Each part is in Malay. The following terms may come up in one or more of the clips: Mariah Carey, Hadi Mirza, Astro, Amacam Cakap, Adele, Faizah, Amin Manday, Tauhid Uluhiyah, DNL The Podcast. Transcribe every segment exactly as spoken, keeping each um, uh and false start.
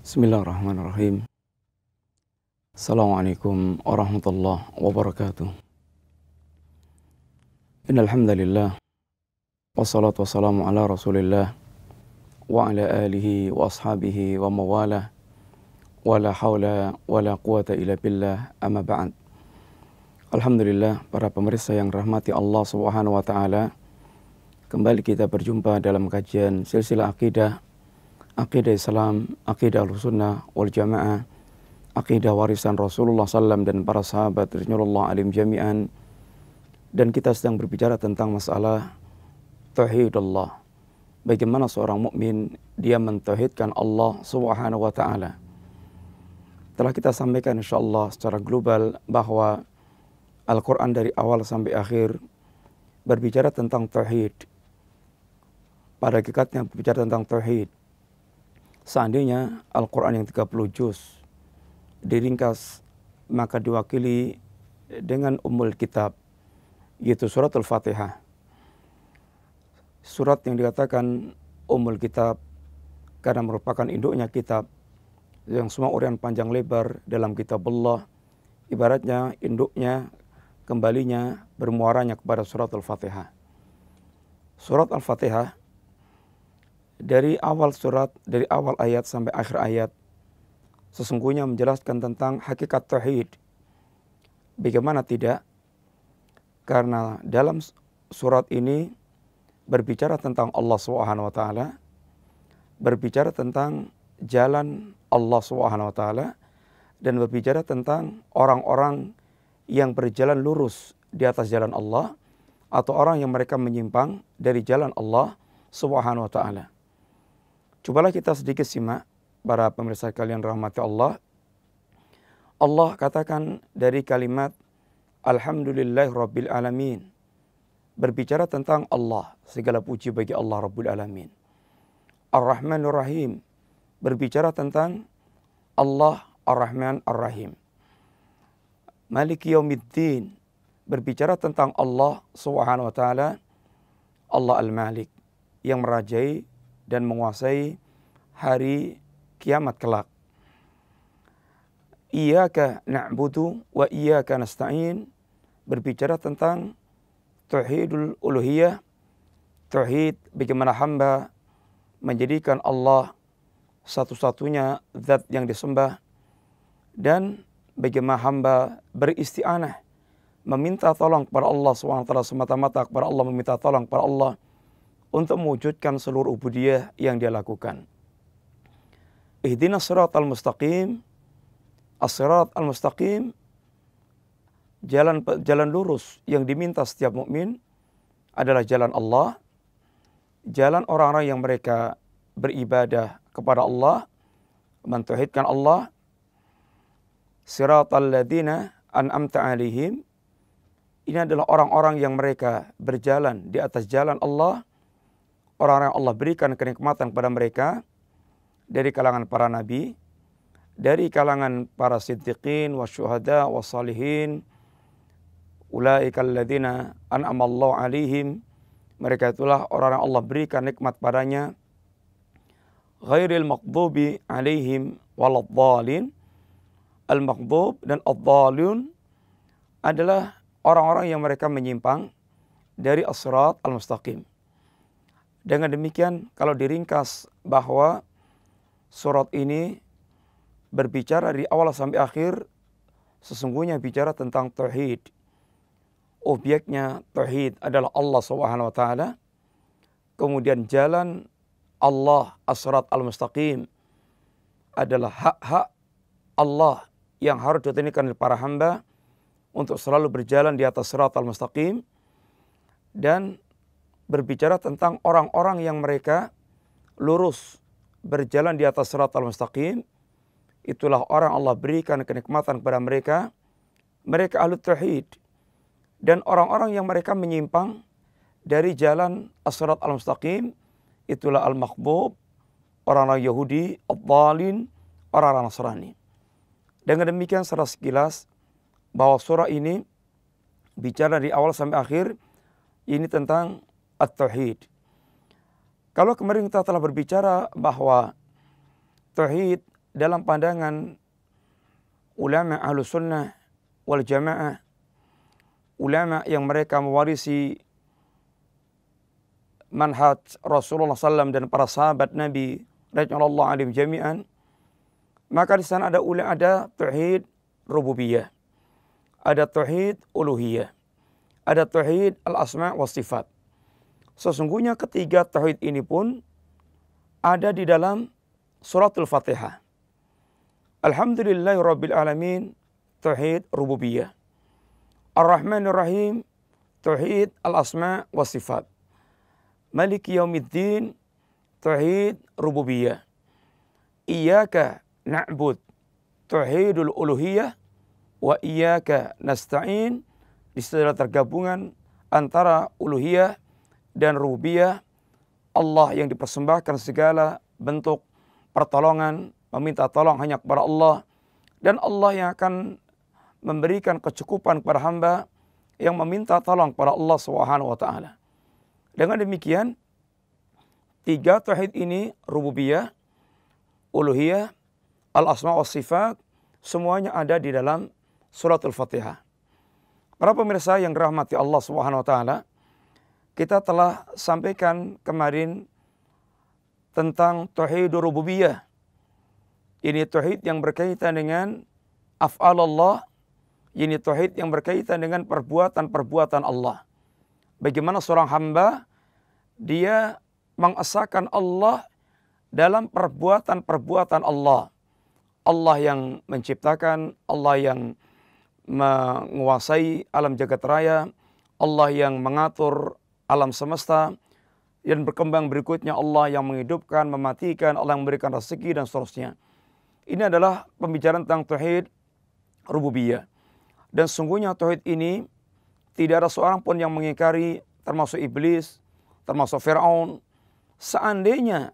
Bismillahirrahmanirrahim. Assalamualaikum warahmatullahi wabarakatuh. Innalhamdulillah. Wassalatu wassalamu ala rasulillah. Wa ala alihi wa ashabihi wa mawalah. Wa la hawla wa la quwata illa billah amma ba'd. Alhamdulillah, para pemirsa yang rahmati Allah subhanahu wa ta'ala. Kembali kita berjumpa dalam kajian silsilah aqidah Aqidah Islam, Aqidah Al-Sunnah wal-Jamaah, Aqidah warisan Rasulullah shallallahu alaihi wasallam dan para sahabat Ridwanullah alim jami'an. Dan kita sedang berbicara tentang masalah Tauhidullah. Bagaimana seorang mukmin dia mentauhidkan Allah subhanahu wa ta'ala. Telah kita sampaikan insyaAllah secara global bahwa Al-Quran dari awal sampai akhir berbicara tentang Tauhid. Pada hakikatnya berbicara tentang Tauhid. Seandainya Al-Quran yang tiga puluh juz diringkas, maka diwakili dengan Ummul Kitab, yaitu surat Al-Fatihah. Surat yang dikatakan Ummul Kitab karena merupakan induknya kitab, yang semua uraian panjang lebar dalam kitab Allah, ibaratnya induknya, kembalinya, bermuaranya kepada surat Al-Fatihah. Surat Al-Fatihah dari awal surat, dari awal ayat sampai akhir ayat, sesungguhnya menjelaskan tentang hakikat Tauhid. Bagaimana tidak? Karena dalam surat ini berbicara tentang Allah subhanahu wa taala, berbicara tentang jalan Allah subhanahu wa taala, dan berbicara tentang orang-orang yang berjalan lurus di atas jalan Allah, atau orang yang mereka menyimpang dari jalan Allah subhanahu wa taala. Cobalah kita sedikit simak, para pemirsa kalian rahmati Allah. Allah katakan dari kalimat Alhamdulillahi Rabbil Alamin. Berbicara tentang Allah, segala puji bagi Allah Rabbul Alamin. Ar-Rahmanur Rahim. Berbicara tentang Allah Ar-Rahman Ar-Rahim. Maliki Yaumiddin. Berbicara tentang Allah subhanahu wa ta'ala. Allah Al-Malik, yang merajai dan menguasai hari kiamat kelak. Iyaka na'budu wa iyaka nasta'in. Berbicara tentang Tauhidul Uluhiyah. Tauhid bagaimana hamba menjadikan Allah satu-satunya zat yang disembah. Dan bagaimana hamba beristi'anah, meminta tolong kepada Allah subhanahu wa taala semata-mata, kepada Allah meminta tolong kepada Allah untuk mewujudkan seluruh ubudiyah yang dia lakukan. Ihdinas siratal mustaqim. As-sirat al-mustaqim, jalan jalan lurus yang diminta setiap mukmin adalah jalan Allah, jalan orang-orang yang mereka beribadah kepada Allah, mentauhidkan Allah. Siratal ladzina an'amta 'alaihim. Ini adalah orang-orang yang mereka berjalan di atas jalan Allah. Orang-orang yang Allah berikan kenikmatan kepada mereka dari kalangan para nabi, dari kalangan para siddiqin, wasyuhada, wassalihin. Ulaika alladzina an'ama Allahu 'alaihim. Mereka itulah orang-orang Allah berikan nikmat padanya. Ghairil maghdubi 'alaihim waladhdallin. Al-maghdub dan ad-dhallun adalah orang-orang yang mereka menyimpang dari as-sirat al-mustaqim. Dengan demikian, kalau diringkas bahwa surat ini berbicara dari awal sampai akhir, sesungguhnya bicara tentang Tauhid. Objeknya Tauhid adalah Allah subhanahu wa taala. Kemudian jalan Allah as-sirat al-mustaqim adalah hak-hak Allah yang harus ditunaikan oleh para hamba untuk selalu berjalan di atas sirat al-mustaqim. Dan berbicara tentang orang-orang yang mereka lurus berjalan di atas sirat al-mustaqim. Itulah orang Allah berikan kenikmatan kepada mereka. Mereka ahli tauhid. Dan orang-orang yang mereka menyimpang dari jalan as-sirat al-mustaqim, itulah al-maghdub, orang-orang Yahudi, ad-dhalin, orang-orang Nasrani. Dengan demikian secara sekilas bahwa surah ini bicara dari awal sampai akhir ini tentang At-Tauhid. Kalau kemarin kita telah berbicara bahwa Tauhid dalam pandangan ulama Ahlus Sunnah wal Jamaah, ulama yang mereka mewarisi manhaj Rasulullah shallallahu alaihi wasallam dan para sahabat Nabi radhiyallahu anhum jami'an, maka di sana ada ulama, ada tauhid rububiyah, ada tauhid uluhiyah, ada tauhid al-asma wa sifat. Sesungguhnya ketiga tauhid ini pun ada di dalam suratul Fatihah. Alhamdulillahi rabbil alamin, tauhid rububiyah. Ar-Rahmanir Rahim, tauhid al-asma wa sifat. Maliki yaumiddin, tauhid rububiyah. Iyyaka na'bud, tauhidul uluhiyah. Wa iyyaka nasta'in, di sana tergabungan antara uluhiyah dan rububiyah. Allah yang dipersembahkan segala bentuk pertolongan, meminta tolong hanya kepada Allah, dan Allah yang akan memberikan kecukupan kepada hamba yang meminta tolong kepada Allah Subhanahu wa taala. Dengan demikian, tiga tauhid ini, rububiyah, uluhiyah, al-asma wa sifat, semuanya ada di dalam suratul Fatihah. Para pemirsa yang dirahmati Allah Subhanahu wa taala, kita telah sampaikan kemarin tentang tauhid rububiyah. Ini tauhid yang berkaitan dengan af'alallah, ini tauhid yang berkaitan dengan perbuatan-perbuatan Allah. Bagaimana seorang hamba dia mengesahkan Allah dalam perbuatan-perbuatan Allah. Allah yang menciptakan, Allah yang menguasai alam jagat raya, Allah yang mengatur alam semesta dan berkembang berikutnya, Allah yang menghidupkan, mematikan, Allah yang memberikan rezeki dan seterusnya. Ini adalah pembicaraan tentang tauhid rububiyah. Dan sungguhnya tauhid ini tidak ada seorang pun yang mengingkari, termasuk iblis, termasuk Fir'aun. Seandainya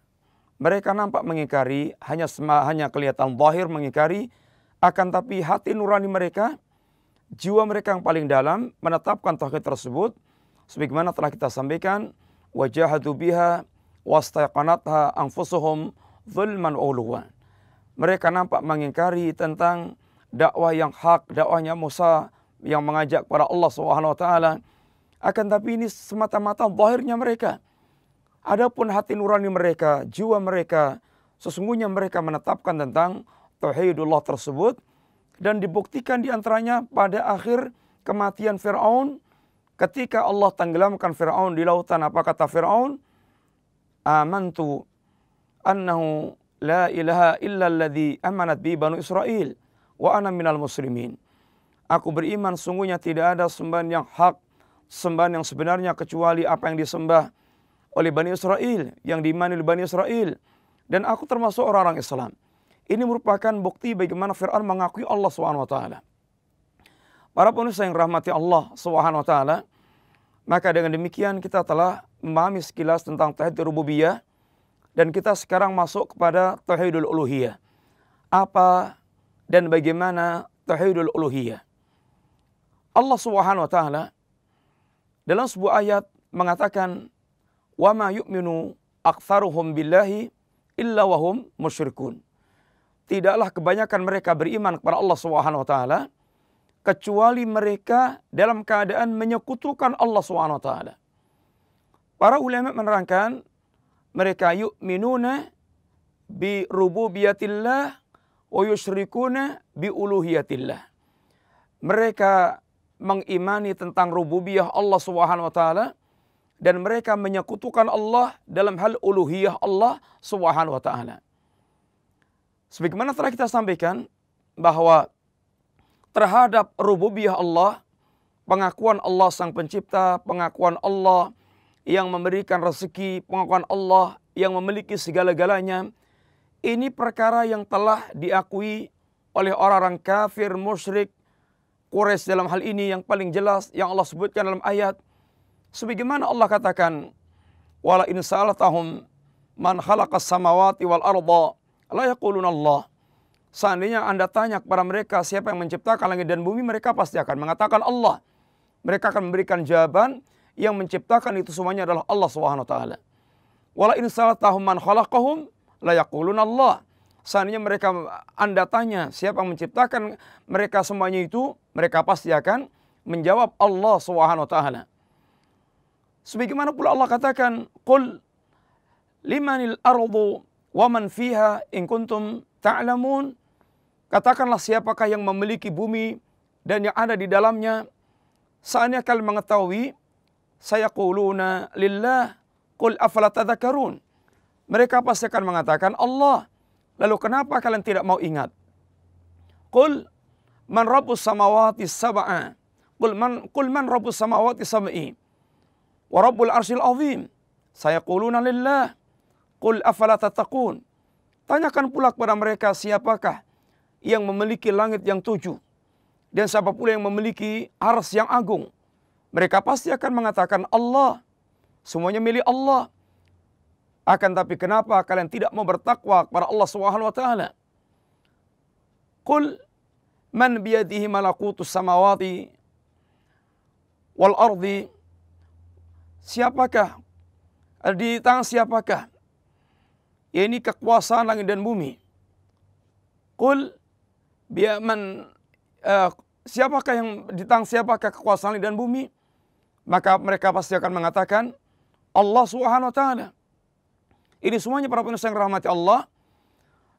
mereka nampak mengingkari, hanya hanya kelihatan zahir mengingkari, akan tapi hati nurani mereka, jiwa mereka yang paling dalam menetapkan tauhid tersebut, sebagaimana telah kita sampaikan, wajahadu biha wastaqanatha anfusuhum zulman wa uluwa. Mereka nampak mengingkari tentang dakwah yang hak, dakwahnya Musa yang mengajak kepada Allah Subhanahu wa taala, akan tapi ini semata-mata zahirnya mereka. Adapun hati nurani mereka, jiwa mereka, sesungguhnya mereka menetapkan tentang tauhidullah tersebut, dan dibuktikan di antaranya pada akhir kematian Firaun, ketika Allah tenggelamkan Firaun di lautan. Apa kata Firaun? Amantu annahu la ilaha illa alladhi amanat bi banu Israil wa ana minal muslimin. Aku beriman sungguhnya tidak ada sembahan yang hak, sembahan yang sebenarnya kecuali apa yang disembah oleh Bani Israel, yang diimani oleh Bani Israel. Dan aku termasuk orang-orang Islam. Ini merupakan bukti bagaimana Fir'aun mengakui Allah subhanahu wa taala. Para penulis yang rahmati Allah subhanahu wa taala, maka dengan demikian kita telah memahami sekilas tentang tauhid rububiyah. Dan kita sekarang masuk kepada tauhidul uluhiyah. Apa dan bagaimana tauhidul uluhiyah? Allah Subhanahu wa taala dalam sebuah ayat mengatakan, "Wa ma yu'minu aktsaruhum billahi illa wa hum musyrikun." Tidaklah kebanyakan mereka beriman kepada Allah Subhanahu wa taala kecuali mereka dalam keadaan menyekutukan Allah Subhanahu wa taala. Para ulama menerangkan, mereka yu'minuna bi rububiyatillah wa yusyrikuna bi uluhiyatillah. Mereka mengimani tentang rububiyah Allah Subhanahu wa taala, dan mereka menyekutukan Allah dalam hal uluhiyah Allah Subhanahu wa taala. Sebagaimana telah kita sampaikan bahwa terhadap rububiyah Allah, pengakuan Allah sang pencipta, pengakuan Allah yang memberikan rezeki, pengakuan Allah yang memiliki segala-galanya, ini perkara yang telah diakui oleh orang-orang kafir musyrik Quraisy. Dalam hal ini yang paling jelas yang Allah sebutkan dalam ayat, sebagaimana Allah katakan, wala in sa'altahum man khalaqas samawati wal arda la yaquluna Allah. Seandainya Anda tanya kepada mereka siapa yang menciptakan langit dan bumi, mereka pasti akan mengatakan Allah. Mereka akan memberikan jawaban yang menciptakan itu semuanya adalah Allah Subhanahu wa taala. Wala in sa'altahum man khalaqahum la yaquluna Allah. Seandainya mereka, Anda tanya siapa yang menciptakan mereka semuanya itu, mereka pasti akan menjawab Allah Subhanahu wa taala. Sebagaimana pula Allah katakan, "Qul limanil ardu wa man fiha in kuntum ta'lamun." Katakanlah siapakah yang memiliki bumi dan yang ada di dalamnya. Seandainya kalian mengetahui, saya quluna lillah, qul afala tadzakarun. Mereka pasti akan mengatakan Allah. Lalu kenapa kalian tidak mau ingat? Qul man rabbus samawati sab'a. Qul man qul man rabbus samawati sab'i. Wa rabbul arsyil azim. Sayaquluna lillah. Qul afala tattaqun. Tanyakan pula kepada mereka siapakah yang memiliki langit yang tujuh dan siapa pula yang memiliki arsy yang agung. Mereka pasti akan mengatakan Allah. Semuanya milik Allah. Akan tapi kenapa kalian tidak mau bertakwa kepada Allah Subhanahu wa taala? Qul man biyadihi malakutus samawati wal ardi. Siapakah di tangan siapakah ya ini kekuasaan langit dan bumi? Qul biman uh, siapakah yang di tangan siapakah kekuasaan langit dan bumi? Maka mereka pasti akan mengatakan Allah Subhanahu wa taala. Ini semuanya para penulis yang rahmati Allah.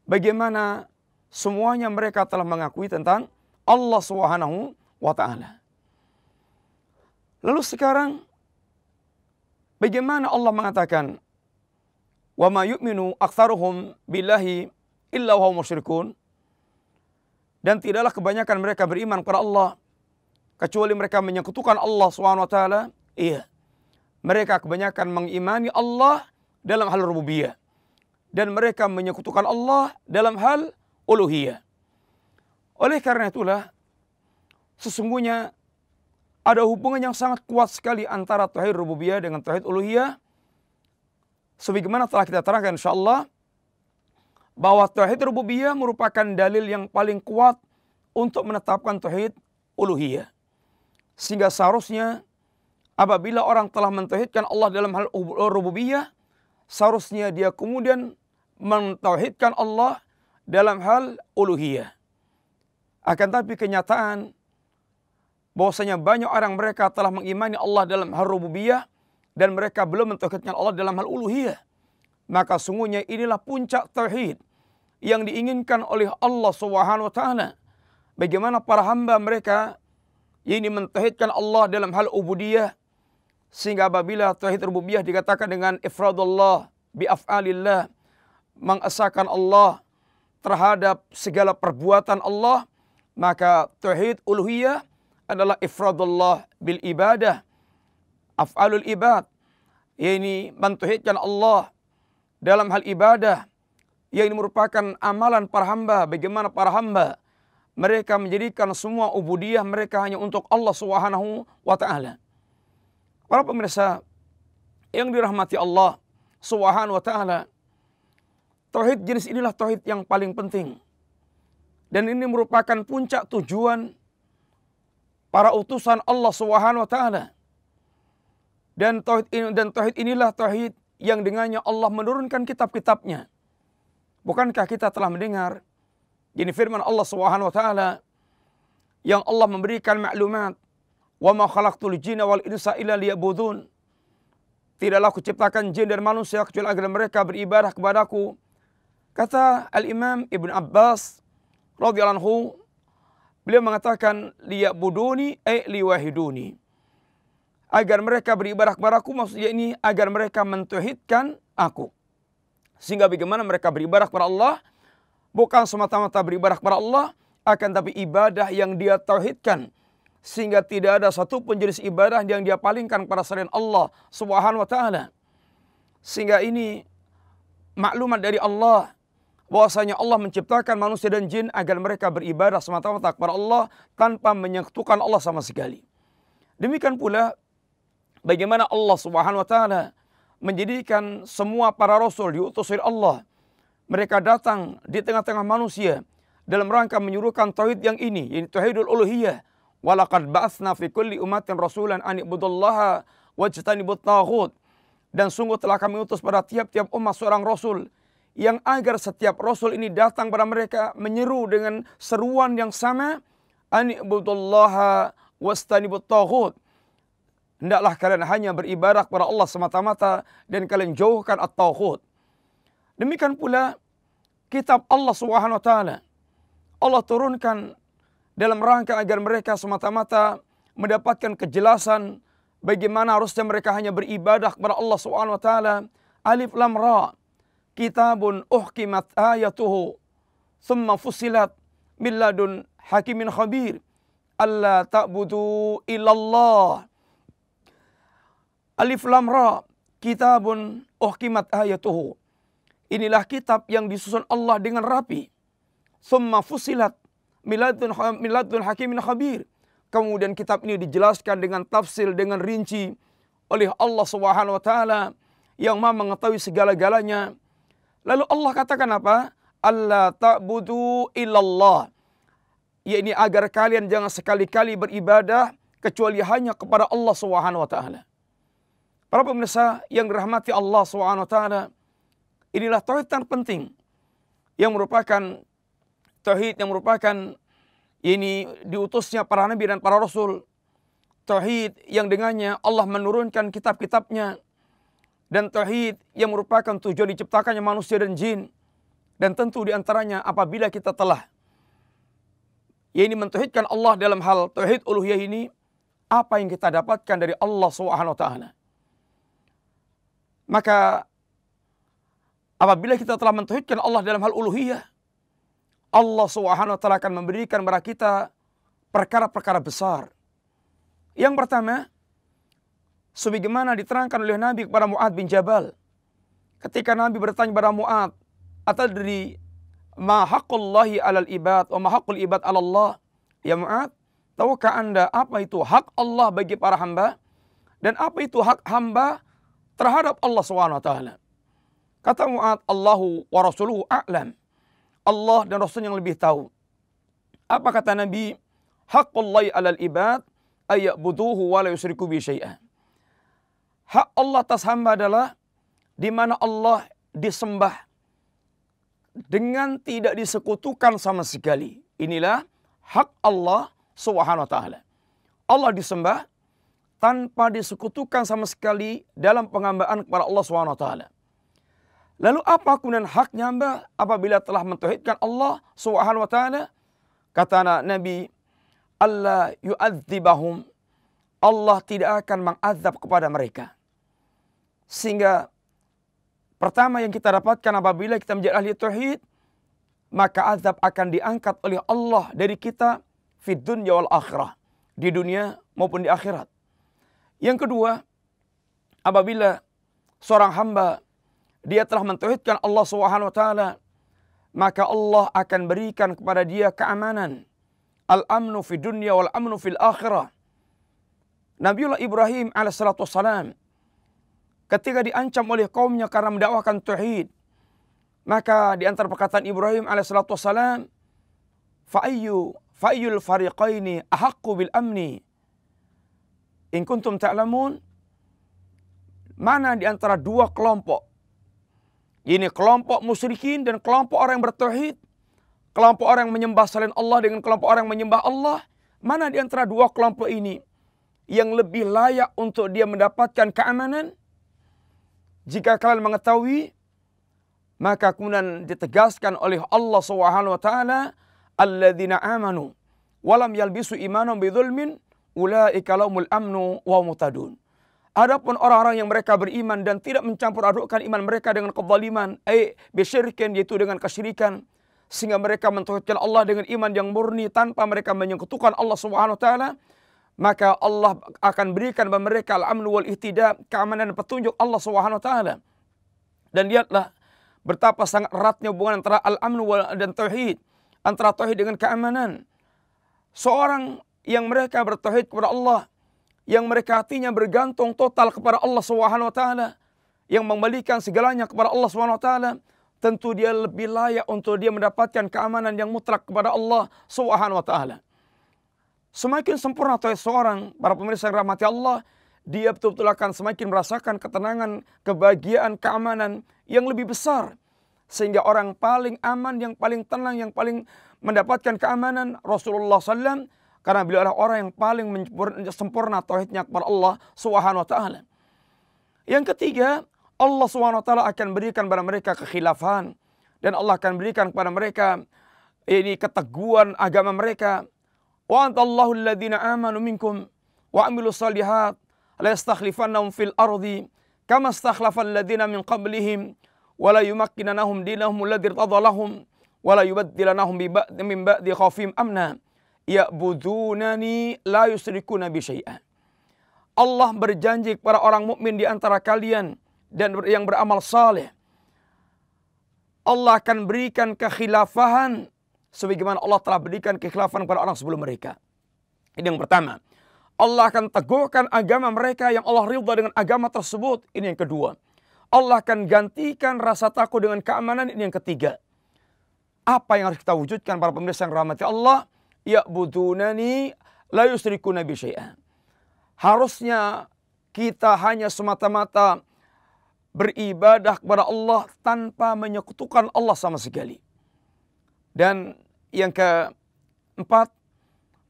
Bagaimana semuanya mereka telah mengakui tentang Allah Subhanahu wa taala. Lalu sekarang bagaimana Allah mengatakan wa ma yu'minu aktsaruhum billahi illa wa hum musyrikun, dan tidaklah kebanyakan mereka beriman kepada Allah kecuali mereka menyekutukan Allah Subhanahu wa taala. Iya. Mereka kebanyakan mengimani Allah dalam hal rububiyah dan mereka menyekutukan Allah dalam hal uluhiyah. Oleh karena itulah sesungguhnya ada hubungan yang sangat kuat sekali antara tauhid rububiyah dengan tauhid uluhiyah. Sebagaimana telah kita terangkan insyaallah bahwa tauhid rububiyah merupakan dalil yang paling kuat untuk menetapkan tauhid uluhiyah. Sehingga seharusnya apabila orang telah mentauhidkan Allah dalam hal rububiyah, seharusnya dia kemudian mentauhidkan Allah dalam hal uluhiyah. Akan tapi kenyataan bahwasanya banyak orang mereka telah mengimani Allah dalam hal rububiyah dan mereka belum mentauhidkan Allah dalam hal uluhiyah. Maka sungguhnya inilah puncak tauhid yang diinginkan oleh Allah Subhanahu wa taala. Bagaimana para hamba mereka ini mentauhidkan Allah dalam hal ubudiyah, sehingga apabila tauhid rububiyah dikatakan dengan ifradullah biaf'alillah, mengesakan Allah terhadap segala perbuatan Allah, maka tauhid uluhiyah adalah ifradullah bil ibadah, af'alul ibad, yakni mentauhidkan Allah dalam hal ibadah, yakni merupakan amalan para hamba. Bagaimana para hamba mereka menjadikan semua ubudiyah mereka hanya untuk Allah Subhanahu wa taala. Para pemirsa yang dirahmati Allah Subhanahu wa taala, tauhid jenis inilah tauhid yang paling penting. Dan ini merupakan puncak tujuan para utusan Allah Subhanahu wa taala. Dan tauhid ini dan tauhid inilah tauhid yang dengannya Allah menurunkan kitab-kitabnya. Bukankah kita telah mendengar jadi firman Allah Subhanahu wa taala yang Allah memberikan maklumat, wa ma khalaqtul jinna wal insa illa liya'budun. Tidaklah aku ciptakan jin dan manusia kecuali agar mereka beribadah kepadaku. Kata Al-Imam Ibn Abbas radhiyallahu anhu, beliau mengatakan liya'buduni ay liwahiduni. Agar mereka beribadah kepadaku, maksudnya ini agar mereka mentauhidkan aku. Sehingga bagaimana mereka beribadah kepada Allah, bukan semata-mata beribadah kepada Allah, akan tapi ibadah yang dia tauhidkan. Sehingga tidak ada satu pun jenis ibadah yang dia palingkan kepada selain Allah Subhanahu wa taala. Sehingga ini maklumat dari Allah bahwasanya Allah menciptakan manusia dan jin agar mereka beribadah semata-mata kepada Allah tanpa menyekutukan Allah sama sekali. Demikian pula bagaimana Allah Subhanahu wa taala menjadikan semua para rasul diutus oleh Allah. Mereka datang di tengah-tengah manusia dalam rangka menyuruhkan tauhid yang ini, yaitu tauhidul uluhiyah. Walaqad ba'atsna fi kulli ummatin rasulan an ibudullaha wajtanibut taghut. Dan sungguh telah kami utus pada tiap-tiap umat seorang rasul yang agar setiap rasul ini datang pada mereka menyeru dengan seruan yang sama, ani'budullaha wastanibut tauhid. Hendaklah kalian hanya beribadah kepada Allah semata-mata dan kalian jauhkan at-tauhid. Demikian pula kitab Allah Subhanahu wa taala Allah turunkan dalam rangka agar mereka semata-mata mendapatkan kejelasan bagaimana harusnya mereka hanya beribadah kepada Allah Subhanahu wa taala. Alif lam ra. Kitabun uhkimat ayatuhu thumma fusilat min ladun hakimin khabir. Alla ta'budu illallah. Alif lam ra. Kitabun uhkimat ayatuhu. Inilah kitab yang disusun Allah dengan rapi. Thumma fusilat min ladun hakimin khabir. Kemudian kitab ini dijelaskan dengan tafsir, dengan rinci oleh Allah Subhanahu wa taala yang Maha mengetahui segala-galanya. Lalu Allah katakan apa? Allah ta'budu illallah. Yakni agar kalian jangan sekali-kali beribadah kecuali hanya kepada Allah Subhanahu wa taala. Para pemirsa yang dirahmati Allah Subhanahu wa taala, inilah tauhid terpenting yang merupakan tauhid yang merupakan ini diutusnya para nabi dan para rasul. Tauhid yang dengannya Allah menurunkan kitab-kitabnya. Dan tauhid yang merupakan tujuan diciptakannya manusia dan jin. Dan tentu diantaranya apabila kita telah ini mentauhidkan Allah dalam hal tauhid uluhiyah ini, apa yang kita dapatkan dari Allah subhanahu wa taala. Maka apabila kita telah mentauhidkan Allah dalam hal uluhiyah, Allah subhanahu wa taala akan memberikan kepada kita perkara-perkara besar. Yang pertama, sebagaimana diterangkan oleh Nabi kepada Mu'ad bin Jabal. Ketika Nabi bertanya kepada Mu'ad, "Atadri ma haqqullahi 'alal ibad wa ma haqqul ibad 'ala Allah?" Ya Mu'ad, tahukah Anda apa itu hak Allah bagi para hamba dan apa itu hak hamba terhadap Allah Subhanahu wa taala? Kata Mu'ad, "Allahu wa rasuluhu a'lam." Allah dan Rasul yang lebih tahu. Apa kata Nabi? Haqqullahi alal ibad ayyabuduhu wa la yusyriku bi syai'an. Hak Allah atas hamba adalah di mana Allah disembah dengan tidak disekutukan sama sekali. Inilah hak Allah Subhanahu wa taala. Allah disembah tanpa disekutukan sama sekali dalam penghambaan kepada Allah Subhanahu wa taala. Lalu apa kemudian haknya hamba apabila telah mentauhidkan Allah Subhanahu wa taala? Kata Nabi, "Allah yu'adzibahum." Allah tidak akan mengazab kepada mereka. Sehingga pertama yang kita dapatkan apabila kita menjadi ahli tauhid, maka azab akan diangkat oleh Allah dari kita fid dunya wal akhirah, di dunia maupun di akhirat. Yang kedua, apabila seorang hamba dia telah mentauhidkan Allah Subhanahu wa taala, maka Allah akan berikan kepada dia keamanan. Al-amnu fi dunya wal amnu fil akhirah. Nabiullah Ibrahim alaihissalatu wassalam ketika diancam oleh kaumnya karena mendakwakan tauhid, maka di antara perkataan Ibrahim alaihissalatu wassalam, fa ayyu fa ayyul fariqaini ahaqqu bil amni in kuntum ta'lamun. Mana di antara dua kelompok, ini kelompok musyrikin dan kelompok orang yang bertauhid, kelompok orang yang menyembah selain Allah dengan kelompok orang yang menyembah Allah, mana di antara dua kelompok ini yang lebih layak untuk dia mendapatkan keamanan? Jika kalian mengetahui, maka kemudian ditegaskan oleh Allah Subhanahu wa taala, "Alladzina amanu wa lam yalbisu imanahum bidzulmin ulaika lahumul amnu wa muhtadun." Adapun orang-orang yang mereka beriman dan tidak mencampur adukkan iman mereka dengan kezaliman, ai bisyirkin, yaitu dengan kesyirikan, sehingga mereka mentauhidkan Allah dengan iman yang murni tanpa mereka menyekutukan Allah Subhanahu wa taala, maka Allah akan berikan kepada mereka al-amnu wal ihtida, keamanan dan petunjuk Allah Subhanahu wa taala. Dan lihatlah betapa sangat eratnya hubungan antara al-amnu dan tauhid, antara tauhid dengan keamanan. Seorang yang mereka bertauhid kepada Allah, yang mereka hatinya bergantung total kepada Allah Subhanahu wa taala, yang membalikan segalanya kepada Allah Subhanahu wa taala, tentu dia lebih layak untuk dia mendapatkan keamanan yang mutlak kepada Allah Subhanahu wa taala. Semakin sempurna tauhid seorang, para pemirsa yang dirahmati Allah, dia betul-betul akan semakin merasakan ketenangan, kebahagiaan, keamanan yang lebih besar Sehingga orang paling aman, yang paling tenang, yang paling mendapatkan keamanan Rasulullah shallallahu alaihi wasallam. Karena beliau adalah orang yang paling sempurna tauhidnya kepada Allah subhanahu wa taala. Yang ketiga, Allah subhanahu wa taala akan berikan kepada mereka kekhilafan. Dan Allah akan berikan kepada mereka ini keteguhan agama mereka. Wa antallahu alladhina amanu minkum wa amilu salihat la yastakhlifannahum fil ardi kama istakhlafal ladzina min qablihim wa la yumakkinanahum dinahum alladzi irtadha lahum wa la yubaddilanahum bi ba'd min ba'di khawfihim amna ya'budunani la yusyrikuna bi syai'a. Allah berjanji kepada orang mukmin di antara kalian dan yang beramal saleh, Allah akan berikan kekhilafahan sebagaimana Allah telah berikan kekhilafahan kepada orang sebelum mereka. Ini yang pertama. Allah akan teguhkan agama mereka yang Allah ridha dengan agama tersebut. Ini yang kedua. Allah akan gantikan rasa takut dengan keamanan. Ini yang ketiga. Apa yang harus kita wujudkan para pemirsa yang rahmati Allah? Ya'budunani la yusyrikuna bi syai'a. Harusnya kita hanya semata-mata beribadah kepada Allah tanpa menyekutukan Allah sama sekali. Dan yang keempat,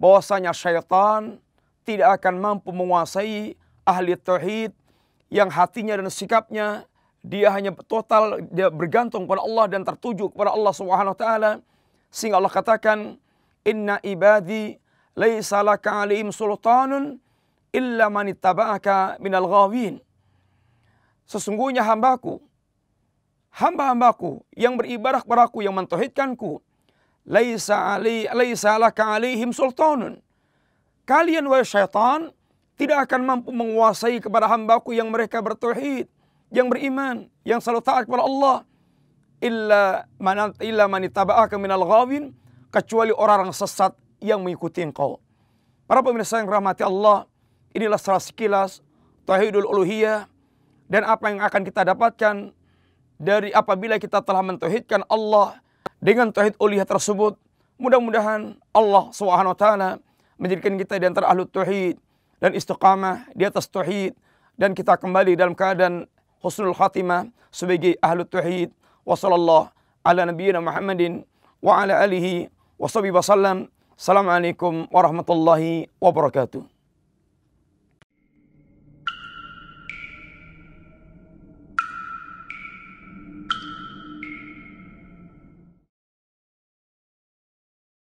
bahwasanya syaitan tidak akan mampu menguasai ahli tauhid yang hatinya dan sikapnya dia hanya total dia bergantung kepada Allah dan tertuju kepada Allah Subhanahu wa taala. Sehingga Allah katakan, inna ibadi laisa laka alaihim sultanun illa man ittaba'aka minal ghawin. Sesungguhnya hambaku hamba-hambaku yang beribadah kepadaku, yang mentauhidkanku, laisa alai laisa laka alaihim sultanun. Kalian wahai syaitan tidak akan mampu menguasai kepada hambaku yang mereka bertauhid, yang beriman, yang selalu taat kepada Allah. Illa man illa man ittaba'aka minal ghawin, kecuali orang-orang sesat yang mengikuti engkau. Para pemirsa yang rahmati Allah, inilah secara sekilas Tauhidul Uluhiyah dan apa yang akan kita dapatkan dari apabila kita telah mentauhidkan Allah dengan tauhid uluhiyah tersebut. Mudah-mudahan Allah Subhanahu wa taala menjadikan kita di antara ahlu tauhid dan istiqamah di atas tauhid, dan kita kembali dalam keadaan husnul khatimah sebagai ahlu tauhid. Wassallallahu ala nabiyyina Muhammadin wa ala alihi wa sahbihi wasallam. Assalamualaikum warahmatullahi wabarakatuh.